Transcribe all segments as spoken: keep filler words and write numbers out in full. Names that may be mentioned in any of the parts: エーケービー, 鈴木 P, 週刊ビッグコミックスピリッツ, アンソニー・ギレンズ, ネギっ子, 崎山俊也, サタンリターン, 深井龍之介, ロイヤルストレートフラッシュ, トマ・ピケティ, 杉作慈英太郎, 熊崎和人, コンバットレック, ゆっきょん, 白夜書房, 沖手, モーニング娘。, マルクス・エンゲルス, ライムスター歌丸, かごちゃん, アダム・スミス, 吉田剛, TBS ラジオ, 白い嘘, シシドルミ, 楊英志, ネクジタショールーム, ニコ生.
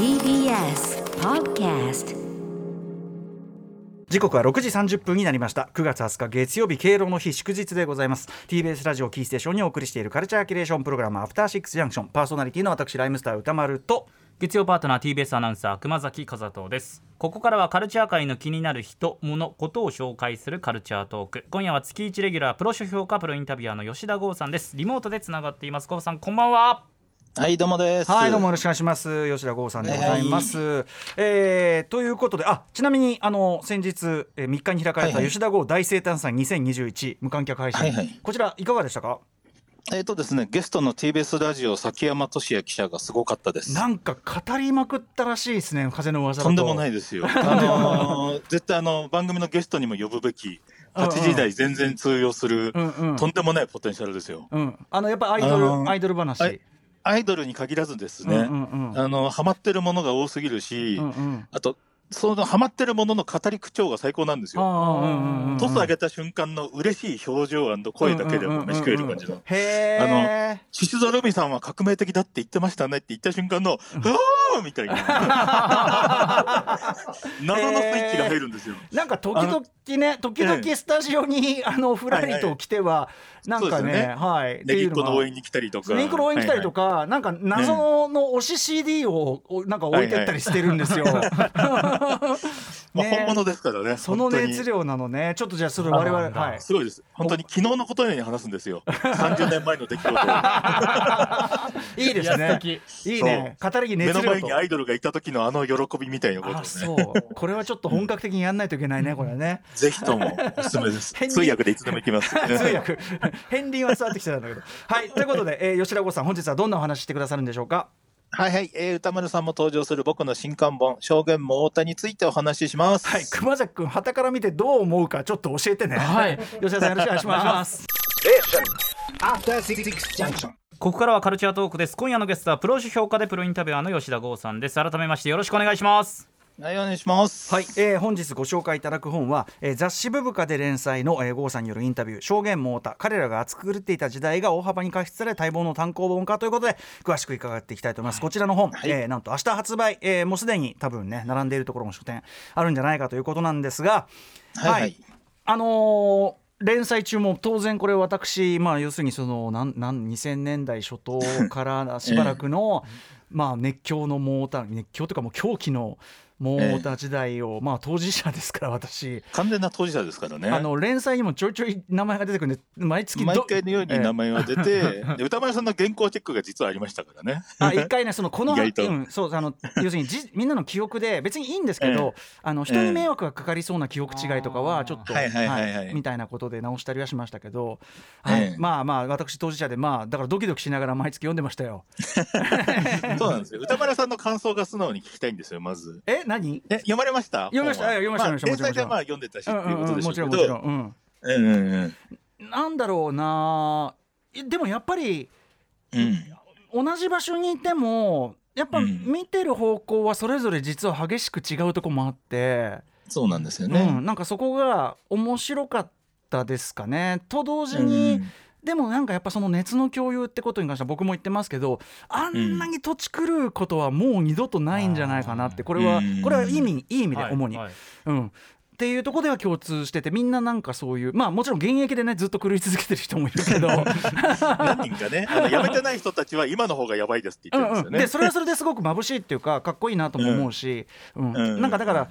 ティービーエス Podcast。時刻はろくじさんじゅっぷんになりました。くがつはつか月曜日、敬老の日祝日でございます。 ティービーエス ラジオキーステーションにお送りしているカルチャーキュレーションプログラム、アフターシックスジャンクション。パーソナリティの私ライムスター歌丸と、月曜パートナー ティービーエス アナウンサー熊崎和人です。ここからはカルチャー界の気になる人、物、ことを紹介するカルチャートーク。今夜は月いちレギュラー、プロ書評家、プロインタビュアーの吉田剛さんです。リモートでつながっています。剛さん、こんばんは。はい、どうもです。はい、どうもよろしくお願いします。吉田剛さんでございます、えーえー、ということで、あ、ちなみにあの先日、えー、みっかに開かれた吉田剛大生誕祭にせんにじゅういち無観客配信、はいはい、こちらいかがでしたか？えーとですね、ゲストの ティービーエス ラジオ崎山俊也記者がすごかったです。なんか語りまくったらしいですね、風の噂だと。とんでもないですよ、あのー、絶対あの番組のゲストにも呼ぶべき、はちじ台全然通用する、うんうん、とんでもないポテンシャルですよ、うん、あのやっぱアイドル、あのー、アイドル話、アイドルに限らずですね、うんうんうん、あのハマってるものが多すぎるし、うんうん、あとそのハマってるものの語り口調が最高なんですよ。トス上げた瞬間の嬉しい表情&声だけでも飯食える感じの、へー、あのシシドルミさんは革命的だって言ってましたねって言った瞬間のうーみたいな謎のスイッチが入るんですよ。なんか時々ね、時々スタジオにあのふらりと来ては、はいはい、なんかね、ね、はい、ネギっ子の応援に来たりとか、ネギっ子の応援に来たりとか、はいはい、なんか謎の推し シーディー をなんか置いてったりしてるんですよ、はいはいまあ、本物ですからね。その熱量なのね。ちょっとじゃあそれ我々、はい、すごいです。本当に昨日のことのように話すんですよ。さんじゅうねんまえの出来事をいいですね。いいね。語り熱量と、目の前にアイドルがいた時のあの喜びみたいなことね。あ、そう。これはちょっと本格的にやんないといけないね、これね。ぜひともおすすめです。通訳でいつでも行きます。通訳。片鱗は伝わってきてたんだけど。はい。ということで、えー、吉田剛さん、本日はどんなお話してくださるんでしょうか。はいはい、えー、歌丸さんも登場する僕の新刊本、証言も太田についてお話しします。はい、熊崎くん、はたから見てどう思うかちょっと教えてね。はい、吉田さんよろしくお願いしますここからはカルチャートークです。今夜のゲストはプロ書評家でプロインタビュアーの吉田剛さんです。改めましてよろしくお願いします。はい、お願いします。はい、えー、本日ご紹介いただく本は、えー、雑誌ブブカで連載の、えー、剛さんによるインタビュー、証言も太田、彼らが熱く狂っていた時代が大幅に過失され、待望の単行本化ということで詳しく伺っていきたいと思います。はい、こちらの本、はい、えー、なんと明日発売、えー、もうすでに多分ね並んでいるところも書店あるんじゃないかということなんですが、はい、はいはい、あのー連載中も当然これ私、まあ、要するにそのなんなんにせんねんだい初頭からしばらくの、えーまあ、熱狂のモーター熱狂というかもう狂気のモーター時代を、えーまあ、当事者ですから、私完全な当事者ですからね。あの連載にもちょいちょい名前が出てくるんで、毎月毎回のように名前が出て、えー、で歌丸さんの原稿チェックが実はありましたからね。あ、一回ね、そのこの発見、そう、あの要するにじみんなの記憶で別にいいんですけど、えー、あの人に迷惑がかかりそうな記憶違いとかはちょっとみたいなことで直したりはしましたけど、はい、えー、まあまあ私当事者で、まあだからドキドキしながら毎月読んでましたよそうなんですよ、歌丸さんの感想が素直に聞きたいんですよ。まずえ何え読まれました読みました読みました、まあ、読みました。まあ読んでたしっていうことでしょうけど、もちろんもちろん、うんうんうんうん、なんだろうな、でもやっぱり、うん、同じ場所にいてもやっぱ見てる方向はそれぞれ実は激しく違うとこもあって、うん、そうなんですよね、うん、なんかそこが面白かったですかね。と同時に、うん、でもなんかやっぱその熱の共有ってことに関しては僕も言ってますけど、あんなにとち狂うことはもう二度とないんじゃないかなって、これはこれは意味、いい意味で主に、はいはい、うん、っていうところでは共通してて、みんななんかそういう、まあもちろん現役でねずっと狂い続けてる人もいるけど何人かね、あのやめてない人たちは今の方がやばいですって言ってるんですよね、うんうん、でそれはそれですごく眩しいっていうか、かっこいいなとも思うし、うんうんうん、なんかだから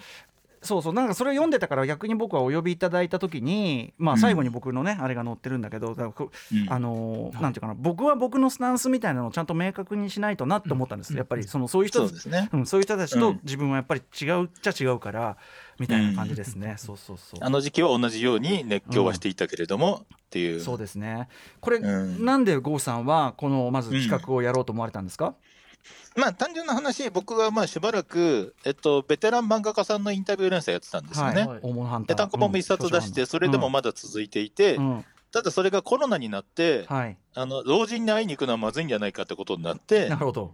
そうそう、なんかそれを読んでたから、逆に僕はお呼びいただいた時に、まあ、最後に僕のね、うん、あれが載ってるんだけど、だから、うん、あのなんていうかな、僕は僕のスタンスみたいなのをちゃんと明確にしないとなって思ったんです、うん、やっぱりそのそういう人、そうですね、うん、そういう人たちと自分はやっぱり違うっちゃ違うから、うん、みたいな感じですね、うん、そうそうそう、あの時期は同じように熱狂はしていたけれども、うん、っていう、そうですね、これ、うん、なんで剛さんはこのまず企画をやろうと思われたんですか？うん、まあ、単純な話、僕はまあしばらく、えっと、ベテラン漫画家さんのインタビュー連載やってたんですよね、はいはい、で単行本も一冊出して、うん、それでもまだ続いていて、うん、ただそれがコロナになって、うん、あの老人に会いに行くのはまずいんじゃないかってことになって、はい、なるほど、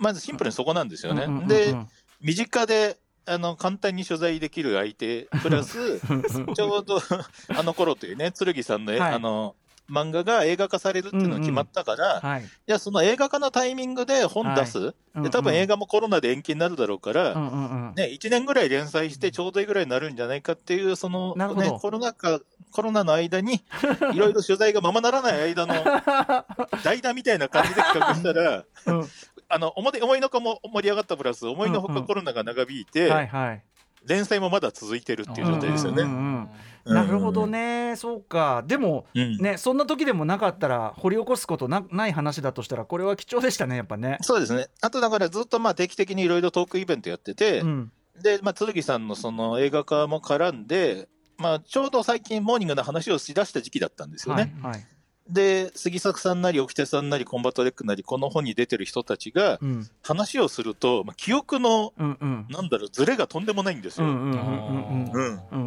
まずシンプルにそこなんですよね、うんうんうんうん、で身近であの簡単に取材できる相手プラスちょうどあの頃というね、剣さんの、はい、あの漫画が映画化されるっていうのが決まったから、うんうんはい、いやその映画化のタイミングで本出す、はいうんうん、で多分映画もコロナで延期になるだろうから、うんうんうんね、いちねんぐらい連載してちょうどいいぐらいになるんじゃないかっていうその、ね、コロナ禍コロナの間にいろいろ取材がままならない間の代打みたいな感じで企画したら、うん、あの 思, 思いのほかも盛り上がったプラス思いのほかコロナが長引いて、うんうんはいはい、連載もまだ続いてるっていう状態ですよね、うんうんうんうん、なるほどねそうかでも、うん、ねそんな時でもなかったら掘り起こすこと な, ない話だとしたらこれは貴重でしたねやっぱねそうですねあとだからずっとまあ定期的にいろいろトークイベントやってて、うん、で、まあ、剣さんのその映画化も絡んでまあ、ちょうど最近モーニングの話をしだした時期だったんですよね、はいはい、で杉作さんなり沖手さんなりコンバットレックなりこの本に出てる人たちが話をすると、まあ、記憶の、うんうん、なんだろうズレがとんでもないんですよ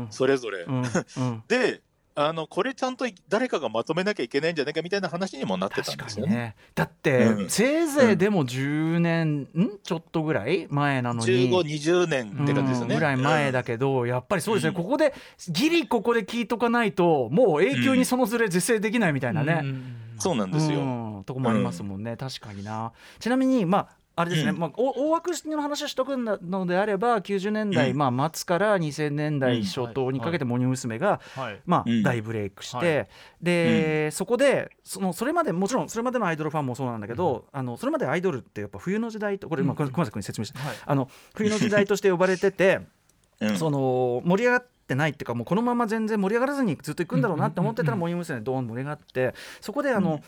それぞれ、うんうん、であのこれちゃんと誰かがまとめなきゃいけないんじゃないかみたいな話にもなってたんですよ ね, ねだって、うん、せいぜいでもじゅうねん、うん、んちょっとぐらい前なのにじゅうご、にじゅうねんって感じですね、うん、ぐらい前だけどやっぱりそうですね、うん、ここでギリここで聞いとかないともう永久にそのズレ是正できないみたいなね、うんうん、そうなんですよ、うん、とこもありますもんね、うん、確かになちなみにまああれですね、うんまあ、大枠の話をしとくのであればきゅうじゅうねんだい、うんまあ、末からにせんねんだい初頭にかけてモーニング娘。が、はいまあうん、大ブレイクして、はいでうん、そこで そ, のそれまでもちろんそれまでのアイドルファンもそうなんだけど、うん、あのそれまでアイドルってやっぱ冬の時代とこれ今熊崎君に説明して、はい、あの冬の時代として呼ばれてて、うん、その盛り上がってってないっていうかもうこのまま全然盛り上がらずにずっと行くんだろうなって思ってたらモーニング娘。でドーン盛り上がってそこであの、うん、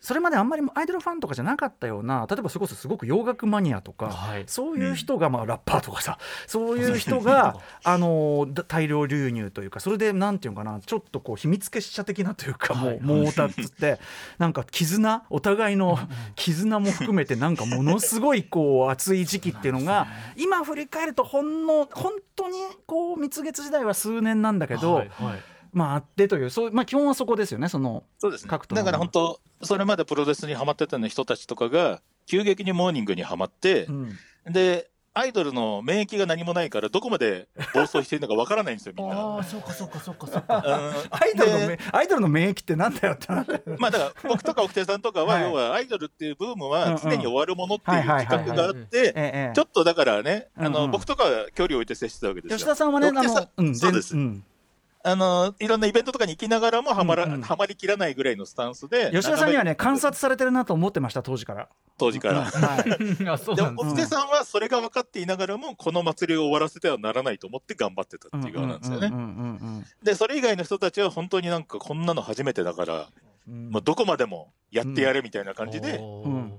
それまであんまりアイドルファンとかじゃなかったような例えばそれこそすごく洋楽マニアとか、はい、そういう人が、うんまあ、ラッパーとかさそういう人があの大量流入というかそれでなんていうかなちょっとこう秘密結社的なというかもうモーターっつってなんか絆お互いの絆も含めてなんかものすごいこう熱い時期っていうのが今振り返るとほんの本当にこう蜜月時代はす数年なんだけど、はいはい、まああってという、そう、まあ、基本はそこですよね。そのそうですね。格闘のだから本当それまでプロレスにハマってた人たちとかが急激にモーニングにハマって、うん、でアイドルの免疫が何もないからどこまで暴走しているのかわからないんですよみんな。ああそうかそうかそうかそうか。アイドルのめアイドルの免疫ってなんだよってなって。まあだから僕とか奥手さんとかは、はい、要はアイドルっていうブームは常に終わるものっていう自覚があってちょっとだからねあの、うんうん、僕とかは距離を置いて接してたわけですよ。吉田さんはねあの、うん、そうです。うんあのいろんなイベントとかに行きながらもハマら、うんうん、はまりきらないぐらいのスタンスで吉田さんにはね観察されてるなと思ってました当時から当時から、うんはい、あそうなんです。で、おつけさんはそれが分かっていながらもこの祭りを終わらせてはならないと思って頑張ってたっていう側なんですよね。でそれ以外の人たちは本当になんかこんなの初めてだから、うんまあ、どこまでもやってやれみたいな感じで、うん、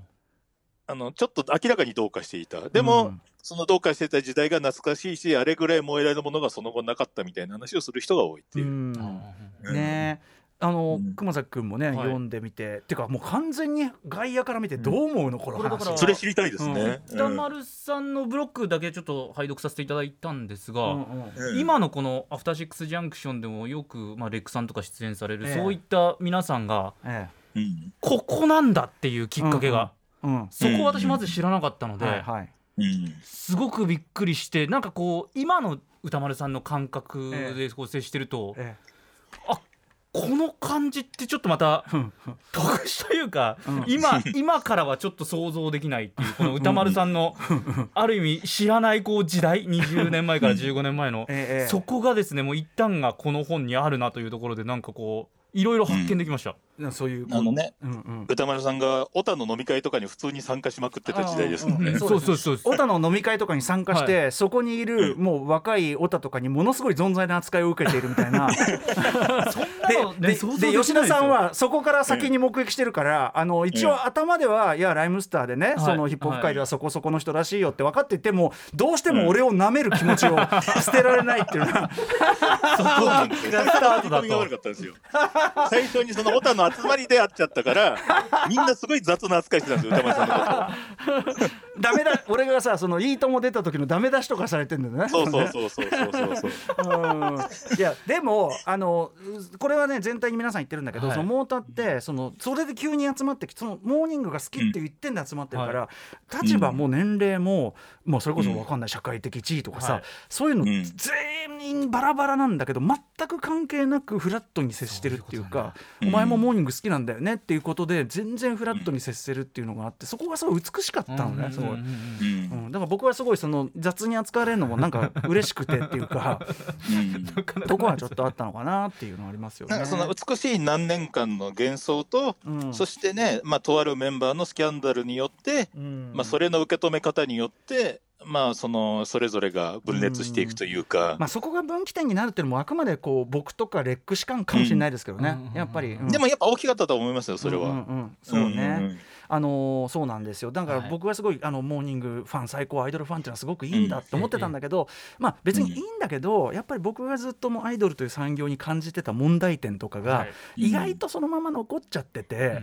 あのちょっと明らかにどうかしていた。でも、うんそのどうかしてた時代が懐かしいしあれぐらい萌えらいのものがその後なかったみたいな話をする人が多いっていう、うんうん、ねあの、うん、熊崎くんもね、はい、読んでみてっていうかもう完全に外野から見てどう思うの、うん、この話それ知りたいですね。北丸さんのブロックだけちょっと拝読させていただいたんですが、うんうん、今のこのアフターシックスジャンクションでもよく、まあ、レックさんとか出演される、ええ、そういった皆さんが、ええ、ここなんだっていうきっかけが、うんうんうん、そこ私まず知らなかったので、うんうんはいはいうん、すごくびっくりしてなんかこう今の歌丸さんの感覚でこう接してると、ええ、あこの感じってちょっとまた特殊というか、うん、今, 今からはちょっと想像できないっていうこの歌丸さんのある意味知らないこう時代にじゅうねんまえからじゅうごねんまえのそこがですねもう一旦がこの本にあるなというところでなんかこういろいろ発見できました、うん、そういうあのね、うんうん、歌丸さんがオタの飲み会とかに普通に参加しまくってた時代ですもんね。そうそうそうオタの飲み会とかに参加して、はい、そこにいるもう若いオタとかにものすごい存在な扱いを受けているみたいなそんなの、ね、で, で, で, で吉田さんはそこから先に目撃してるから、うん、あの一応頭ではいやライムスターでね、はい、そのヒップホップ界ではそこそこの人らしいよって分かっていてもどうしても俺を舐める気持ちを捨てられないっていうのは、うん、そこがスタートだと悪かったんですよ最初にそのオタの集まりで会っちゃったからみんなすごい雑な扱いしてたんですよ歌丸さんのことをダメだ俺がさそのいいとも出た時のダメ出しとかされてるんだよね。そうそうそうそうそうそういやでもあのこれはね全体に皆さん言ってるんだけど、はい、そのモーターってそのそれで急に集まってきてそのモーニングが好きって言ってんで集まってるから、うんはい、立場も年齢も、うんまあ、それこそ分かんない社会的地位とかさ、うんはい、そういうの全よにんバラバラなんだけど全く関係なくフラットに接してるっていうか、ういう、ね、お前もモーニング好きなんだよねっていうことで全然フラットに接してるっていうのがあって、そこがすごい美しかったのね、すごい、うん、だから僕はすごいその雑に扱われるのもなんか嬉しくてっていうかどこはちょっとあったのかなっていうのありますよね。なんかその美しい何年間の幻想と、うん、そしてね、まあ、とあるメンバーのスキャンダルによって、うん、まあ、それの受け止め方によってまあ、そのそれぞれが分裂していくというか、まあ、そこが分岐点になるっていうのもあくまでこう僕とかレック士官かもしれないですけどね、うん、やっぱり、うん、でもやっぱ大きかったと思いますよそれは、うんうんうん、そうね、うんうん、あのそうなんですよ。だから僕はすごいあのモーニングファン最高アイドルファンっていうのはすごくいいんだって思ってたんだけど、うん、まあ、別にいいんだけど、うん、やっぱり僕がずっともアイドルという産業に感じてた問題点とかが意外とそのまま残っちゃってて、うんうんうん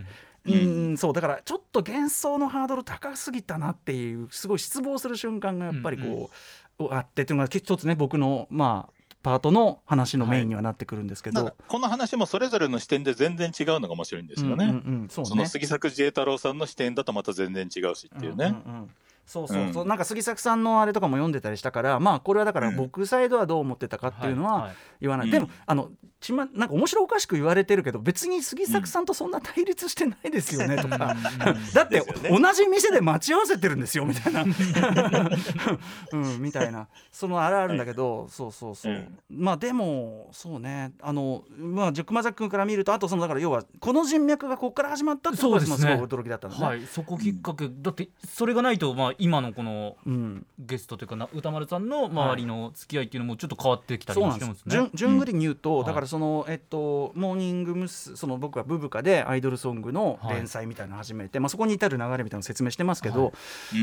うん、そうだからちょっと幻想のハードル高すぎたなっていうすごい失望する瞬間がやっぱりこう、うんうん、あってっていうのが一つね僕のまあパートの話のメインにはなってくるんですけど、はい、この話もそれぞれの視点で全然違うのが面白いんですよね、うんうんうん、そうね、その杉作慈英太郎さんの視点だとまた全然違うしっていうね、うんうんうん、そうそうそう、うん、なんか杉作さんのあれとかも読んでたりしたから、まあ、これはだから僕サイドはどう思ってたかっていうのは言わない、うん、でもあのちまなんか面白おかしく言われてるけど別に杉作さんとそんな対立してないですよねとか、うん、だって同じ店で待ち合わせてるんですよみたいな、うん、みたいなそのあれあるんだけど、はい、そうそうそう、うん、まあでもそうね、あの、まあ、熊崎君から見るとあとそのだから要はこの人脈がここから始まったってことがすごい驚きだったんですね、はい、そこきっかけだってそれがないとまあ今のこのゲストというかな、うん、歌丸さんの周りの付き合いっていうのもちょっと変わってきたりもしてますね。そうなんです。順繰りに言うと、うん、だからその、はい、えっと、モーニング娘。その僕はブブカでアイドルソングの連載みたいなのを始めて、はい、まあ、そこに至る流れみたいなのを説明してますけど、は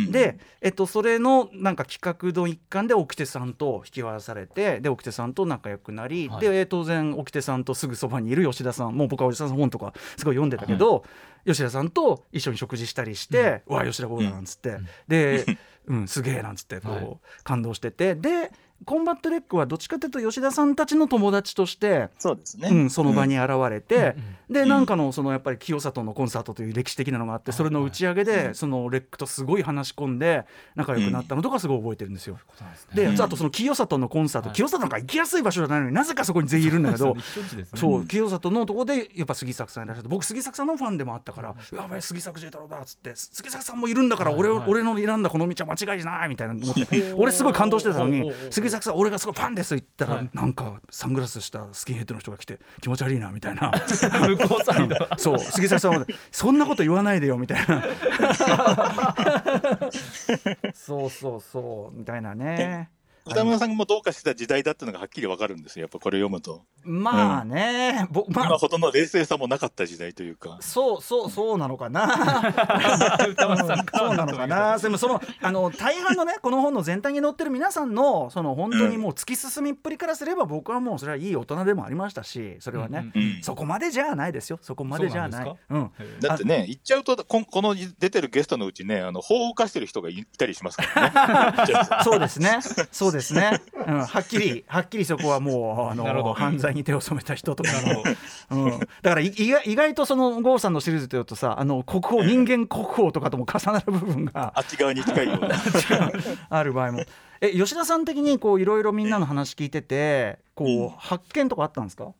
い、で、えっと、それのなんか企画の一環で沖手さんと引き渡されて、で沖手さんと仲良くなり、はい、で当然沖手さんとすぐそばにいる吉田さん、もう僕は吉田さんの本とかすごい読んでたけど、はい、吉田さんと一緒に食事したりして、うん、わあ吉田豪だなんつって、うん、でうんすげえなんつってこう、はい、感動してて、でコンバットレックはどっちかというと吉田さんたちの友達として、そうですね、うん、その場に現れて、うん、でなんかのそのやっぱり清里のコンサートという歴史的なのがあって、うん、それの打ち上げでそのレックとすごい話し込んで仲良くなったのとかすごい覚えてるんですよ、うん、であとその清里のコンサート、うん、清里なんか行きやすい場所じゃないのになぜかそこに全員いるんだけど、そう清里のとこでやっぱ杉作さんいらっしゃって、僕杉作さんのファンでもあったから、うん、やばい杉作慈英太郎だっつって、杉作さんもいるんだから 俺,、はいはい、俺の選んだこの道は間違いじゃないみたいな思って俺すごい感動してたのに杉作さん俺がすごいファンです言ったら、はい、なんかサングラスしたスキンヘッドの人が来て気持ち悪いなみたいな向こうサイドそう杉作さんはそんなこと言わないでよみたいなそうそうそうみたいなね、歌丸さんもどうかしてた時代だってのがはっきり分かるんですよ、やっぱこれ読むと。まあね、うん、まあ、今ほどの冷静さもなかった時代というか、そうそうそうなのかな歌丸さんからそうなのかなでもそのあの大半のねこの本の全体に載ってる皆さんのその本当にもう突き進みっぷりからすれば、うん、僕はもうそれはいい大人でもありましたし、それはね、うんうんうん、そこまでじゃないですよ、そこまでじゃない、うん、だってね言っちゃうと こ, この出てるゲストのうちね、あの法を犯してる人がいたりしますからねそうですねそうですね、うん、はっきりはっきりそこはもうあの犯罪に手を染めた人とかの、うん、だから意 外, 意外とその郷さんのシリーズというとさ、あの国宝人間国宝とかとも重なる部分があっち側に近いようなある場合も。え吉田さん的にこういろいろみんなの話聞いててこう発見とかあったんですか？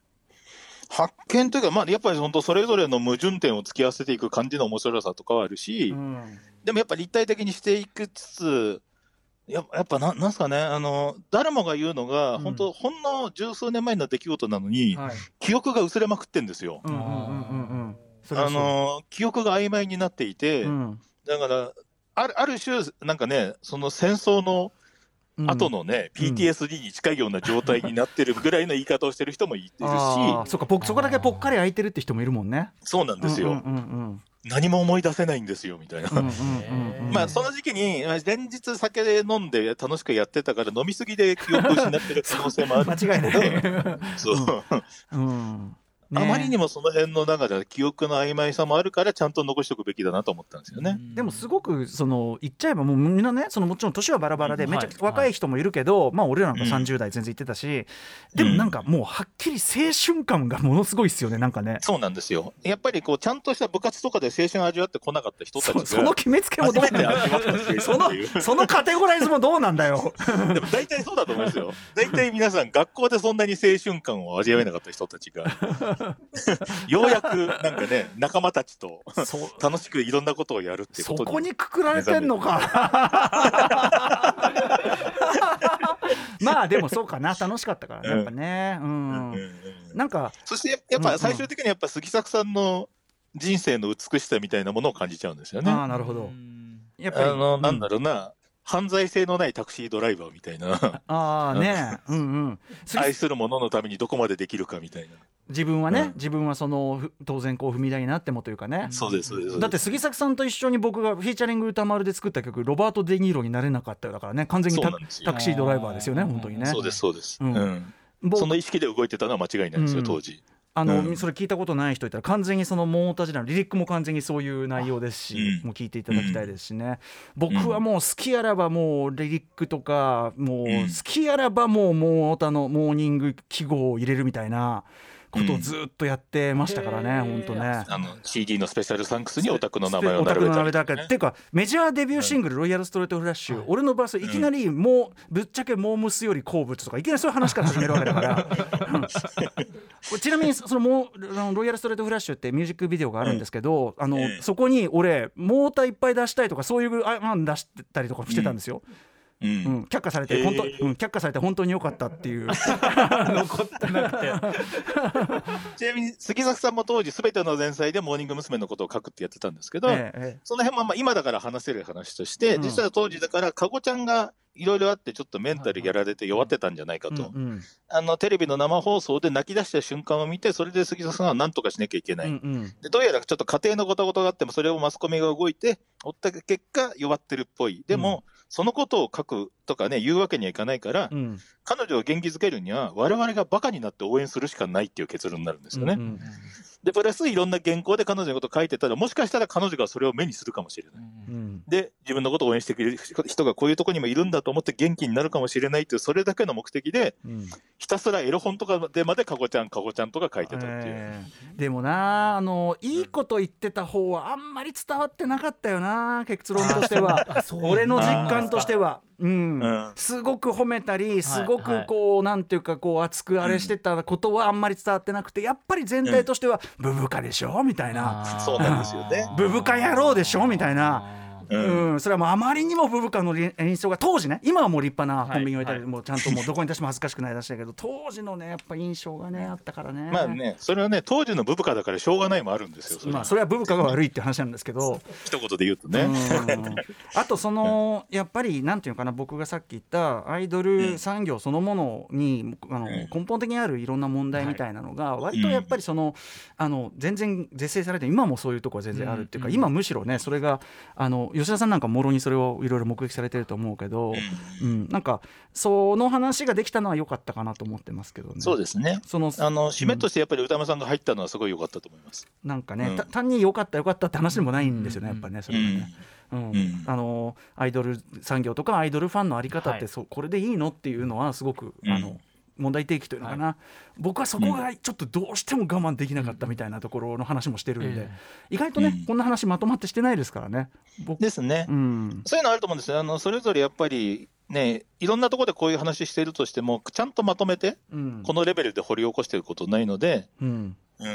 発見というか、まあ、やっぱり本当それぞれの矛盾点を突き合わせていく感じの面白さとかはあるし、うん、でもやっぱり立体的にしていくつつ、や, やっぱな、なんすかね、あの誰もが言うのが、うん、本当ほんの十数年前の出来事なのに、はい、記憶が薄れまくってんですよ、うんうんうんうん、あの記憶が曖昧になっていて、うん、だからあ る, ある種なんかね、その戦争の後のね、うん、ピーティーエスディー に近いような状態になってるぐらいの言い方をしてる人もいるしあ そ, っかぽそこだけぽっかり空いてるって人もいるもんね。そうなんですよ、うんうんうんうん、何も思い出せないんですよみたいな、うんうんうんうん、まあその時期に連日酒で飲んで楽しくやってたから飲みすぎで記憶失ってる可能性もある間違いないそう、うんね、あまりにもその辺の中で記憶の曖昧さもあるからちゃんと残しておくべきだなと思ったんですよね。でもすごくその言っちゃえばもうみんなね、そのもちろん年はバラバラでめちゃくちゃ若い人もいるけど、はいはい、まあ、俺らなんかさんじゅう代全然行ってたし、うん、でもなんかもうはっきり青春感がものすごいですよね、なんかね。そうなんですよ、やっぱりこうちゃんとした部活とかで青春味わってこなかった人たちが そ, その決めつけもどうなんだよそ, のそのカテゴライズもどうなんだよでも大体そうだと思いますよ。大体皆さん学校でそんなに青春感を味わえなかった人たちがようやくなんかね、仲間たちと楽しくいろんなことをやるっていうことに、そこにくくられてんのかまあでもそうかな、楽しかったからね、うん、やっぱね、うんうん、なんかそしてやっぱ最終的にやっぱ杉作さんの人生の美しさみたいなものを感じちゃうんですよね。ああ、なるほど。やっぱりあの、なんだろうな、うん、犯罪性のないタクシードライバーみたいな、あーね、うんうん、愛する者のためにどこまでできるかみたいな、自分はね、うん、自分はその当然こう踏み台になってもというかね。そうですそうです。だって杉作さんと一緒に僕がフィーチャリング歌丸で作った曲、ロバート・デ・ニーロになれなかったよ、だからね、完全に タ, タクシードライバーですよね、本当にね。そうですそうです、うんうん、その意識で動いてたのは間違いないんですよ、うん、当時あの、うん、それ聞いたことない人いたら完全にそのモーター時代のリリックも完全にそういう内容ですし、うん、もう聞いていただきたいですしね、うん、僕はもう好きあらばもうリリックとか、もう好きあらばもうモーターのモーニング記号を入れるみたいなことをずっとやってましたからね、うん、本当ね、あの シーディー のスペシャルサンクスにオタクの名前を並べたりとか、ね、っていうかメジャーデビューシングル、うん、ロイヤルストレートフラッシュ、はい、俺のバースいきなりもうぶっちゃけモームスより好物とかいきなりそういう話から始めるわけだからちなみにそのもうロイヤルストレートフラッシュってミュージックビデオがあるんですけど、うん、あのそこに俺モーターいっぱい出したいとかそういう案出してたりとかしてたんですよ、うんうんうん、却下されて、えー本当うん、却下されて本当に良かったっていう残ってなくてちなみに杉作さんも当時すべての前菜でモーニング娘。のことを書くってやってたんですけど、ええ、その辺もまあ今だから話せる話として、うん、実は当時だからかごちゃんがいろいろあってちょっとメンタルやられて弱ってたんじゃないかと、うんうん、あのテレビの生放送で泣き出した瞬間を見て、それで杉作さんは何とかしなきゃいけない、うんうん、でどうやらちょっと家庭のごたごたがあってもそれをマスコミが動いて追った結果弱ってるっぽい。でも、うん、そのことを書くとかね言うわけにはいかないから、うん、彼女を元気づけるには我々がバカになって応援するしかないっていう結論になるんですよね、うんうん、でプラスいろんな原稿で彼女のことを書いてたらもしかしたら彼女がそれを目にするかもしれない、うん、で自分のことを応援してくれる人がこういうとこにもいるんだと思って元気になるかもしれないというそれだけの目的で、うん、ひたすらエロ本とかでまでかごちゃんかごちゃんとか書いてたっていう、えー、でもなあのいいこと言ってた方はあんまり伝わってなかったよな結論としては俺の実感としてはうんうん、すごく褒めたりすごくこう、はいはい、なんていうかこう熱くあれしてたことはあんまり伝わってなくて、やっぱり全体としては、うん、ブブカでしょみたいな、そうなんですよね、ブブカ野郎でしょみたいな、うんうん、それはもうあまりにもブブカの演奏が当時ね、今はもう立派なコンビニを置いたり、はいはい、もうちゃんともうどこに出しても恥ずかしくないらしいけど当時のねやっぱ印象がねあったからね、まあねそれはね当時のブブカだからしょうがないもあるんですよそれは、まあ、それはブブカが悪いって話なんですけど一言で言うとねうんあとそのやっぱりなんていうかな、僕がさっき言ったアイドル産業そのものに、うん、あの根本的にあるいろんな問題みたいなのが、はい、割とやっぱりその、うん、あの全然是正されて今もそういうところは全然あるっていうか、うん、今むしろねそれがあの吉田さんなんかもろにそれをいろいろ目撃されてると思うけど、うん、なんかその話ができたのは良かったかなと思ってますけどね。そうですね、そのあの締めとしてやっぱり歌丸さんが入ったのはすごい良かったと思います、うん、なんかね、うん、単に良かった良かったって話でもないんですよね、うん、やっぱりねそれはね、うんうん、あのアイドル産業とかアイドルファンのあり方ってそ、はい、これでいいのっていうのはすごく、うん、あの問題提起というのかな、はい、僕はそこがちょっとどうしても我慢できなかったみたいなところの話もしてるんで、うん、意外とね、うん、こんな話まとまってしてないですからね僕ですね、うん、そういうのあると思うんですよ。あのそれぞれやっぱりね、いろんなところでこういう話しているとしてもちゃんとまとめて、うん、このレベルで掘り起こしていることないので、うんう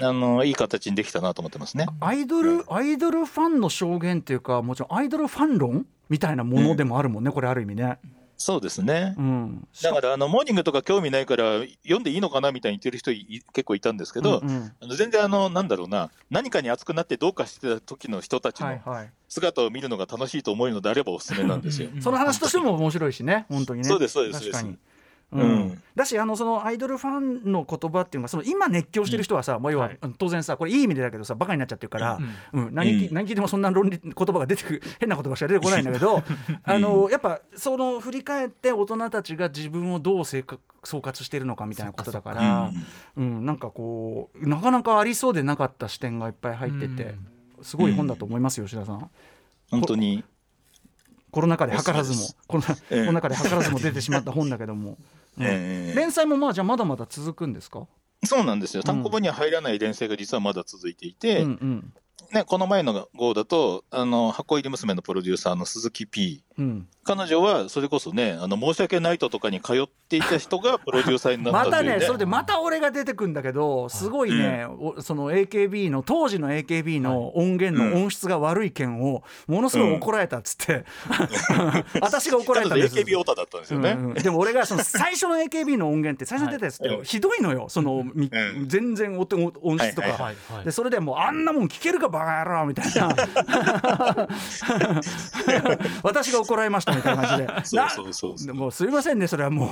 んあのいい形にできたなと思ってますね。アイドル、うん、アイドルファンの証言っていうかもちろんアイドルファン論みたいなものでもあるもんね、うん、これある意味ね。そうですね、うん、だからあのモーニングとか興味ないから読んでいいのかなみたいに言ってる人い結構いたんですけど、うんうん、あの全然あのなんだろうな何かに熱くなってどうかしてた時の人たちの姿を見るのが楽しいと思うのであればおすすめなんですよその話としても面白いしね本当にね。そうですそうです。確かにうんうん、だしあのそのアイドルファンの言葉っていうのがその今熱狂してる人はさ、うん、もう要は、はい、当然さこれいい意味でだけどさバカになっちゃってるから、うんうん、何, 何聞いてもそんな論理言葉が出てくる変な言葉しか出てこないんだけどあのやっぱその振り返って大人たちが自分をどう正確総括してるのかみたいなことだからか、うんうん、なんかこうなかなかありそうでなかった視点がいっぱい入ってて、うん、すごい本だと思いますよ、うん、吉田さん本当にコロナ禍で図らずもコロナ禍で図らずも出てしまった本だけども、えーうん、連載もまあじゃあまだまだ続くんですか。そうなんですよ、単行本には入らない連載が実はまだ続いていて、うんうんね、この前の号だとあの箱入り娘のプロデューサーの鈴木 P、うん、彼女はそれこそねあの申し訳ないととかに通っていた人がプロデューサーになったという、ね、またねそれでまた俺が出てくんだけどすごいね、うん、その エーケービー の当時の エーケービー の音源の音質が悪い件をものすごい怒られたっつって、うん、私が怒られたんです。 エーケービー オタだったんですよね、うんうん、でも俺がその最初の エーケービー の音源って最初に出たやつって、はい、ひどいのよその、うん、全然音質とか、はいはいはい、でそれでもうあんなもん聞けるかバカ野郎みたいな私が怒られましたみたいな感じでそうそうそうそうもうすいませんねそれはもう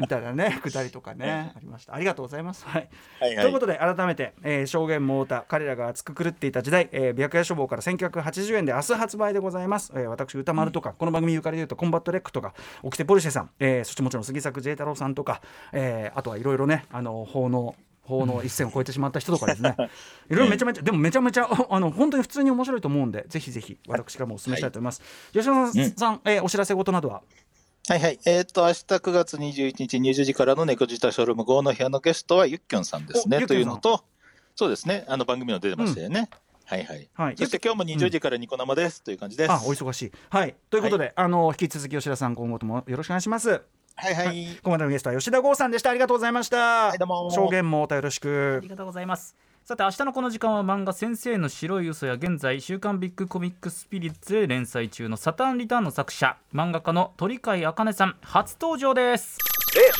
みたいなねくだりとかねありました。ありがとうございます、はいはいはい、ということで改めて、えー、証言も太田彼らが熱く狂っていた時代、えー、白夜書房からせんきゅうひゃくはちじゅうえんで明日発売でございます、えー、私歌丸とか、うん、この番組ゆかりでいうとコンバットレックとかオキテポルシェさん、えー、そしてもちろん杉作 J 太郎さんとか、えー、あとはいろいろねあの奉納法の一線を超えてしまった人とかですねいろいろめちゃめちゃでもめちゃめちゃあの本当に普通に面白いと思うんでぜひぜひ私からもお勧めしたいと思います、はい、吉野さん、うんさんえー、お知らせ事などは。はいはい、えー、と明日くがつにじゅういちにちにじゅうじからのネクジタショールーム号の部屋のゲストはゆっきょんさんですねというのとそうですねあの番組の出てましたよね、うんはいはいはい、そして今日もにじゅうじからニコ生です、うん、という感じです。あお忙しい、はい、ということで、はい、あの引き続き吉田さん今後ともよろしくお願いします。はいはいはい、ここまでのゲストは吉田剛さんでした。ありがとうございました。はいどうも証言もお便りよろしく。ありがとうございます。さて明日のこの時間は漫画先生の白い嘘や現在週刊ビッグコミックスピリッツで連載中のサタンリターンの作者漫画家の鳥飼茜さん初登場です。えっ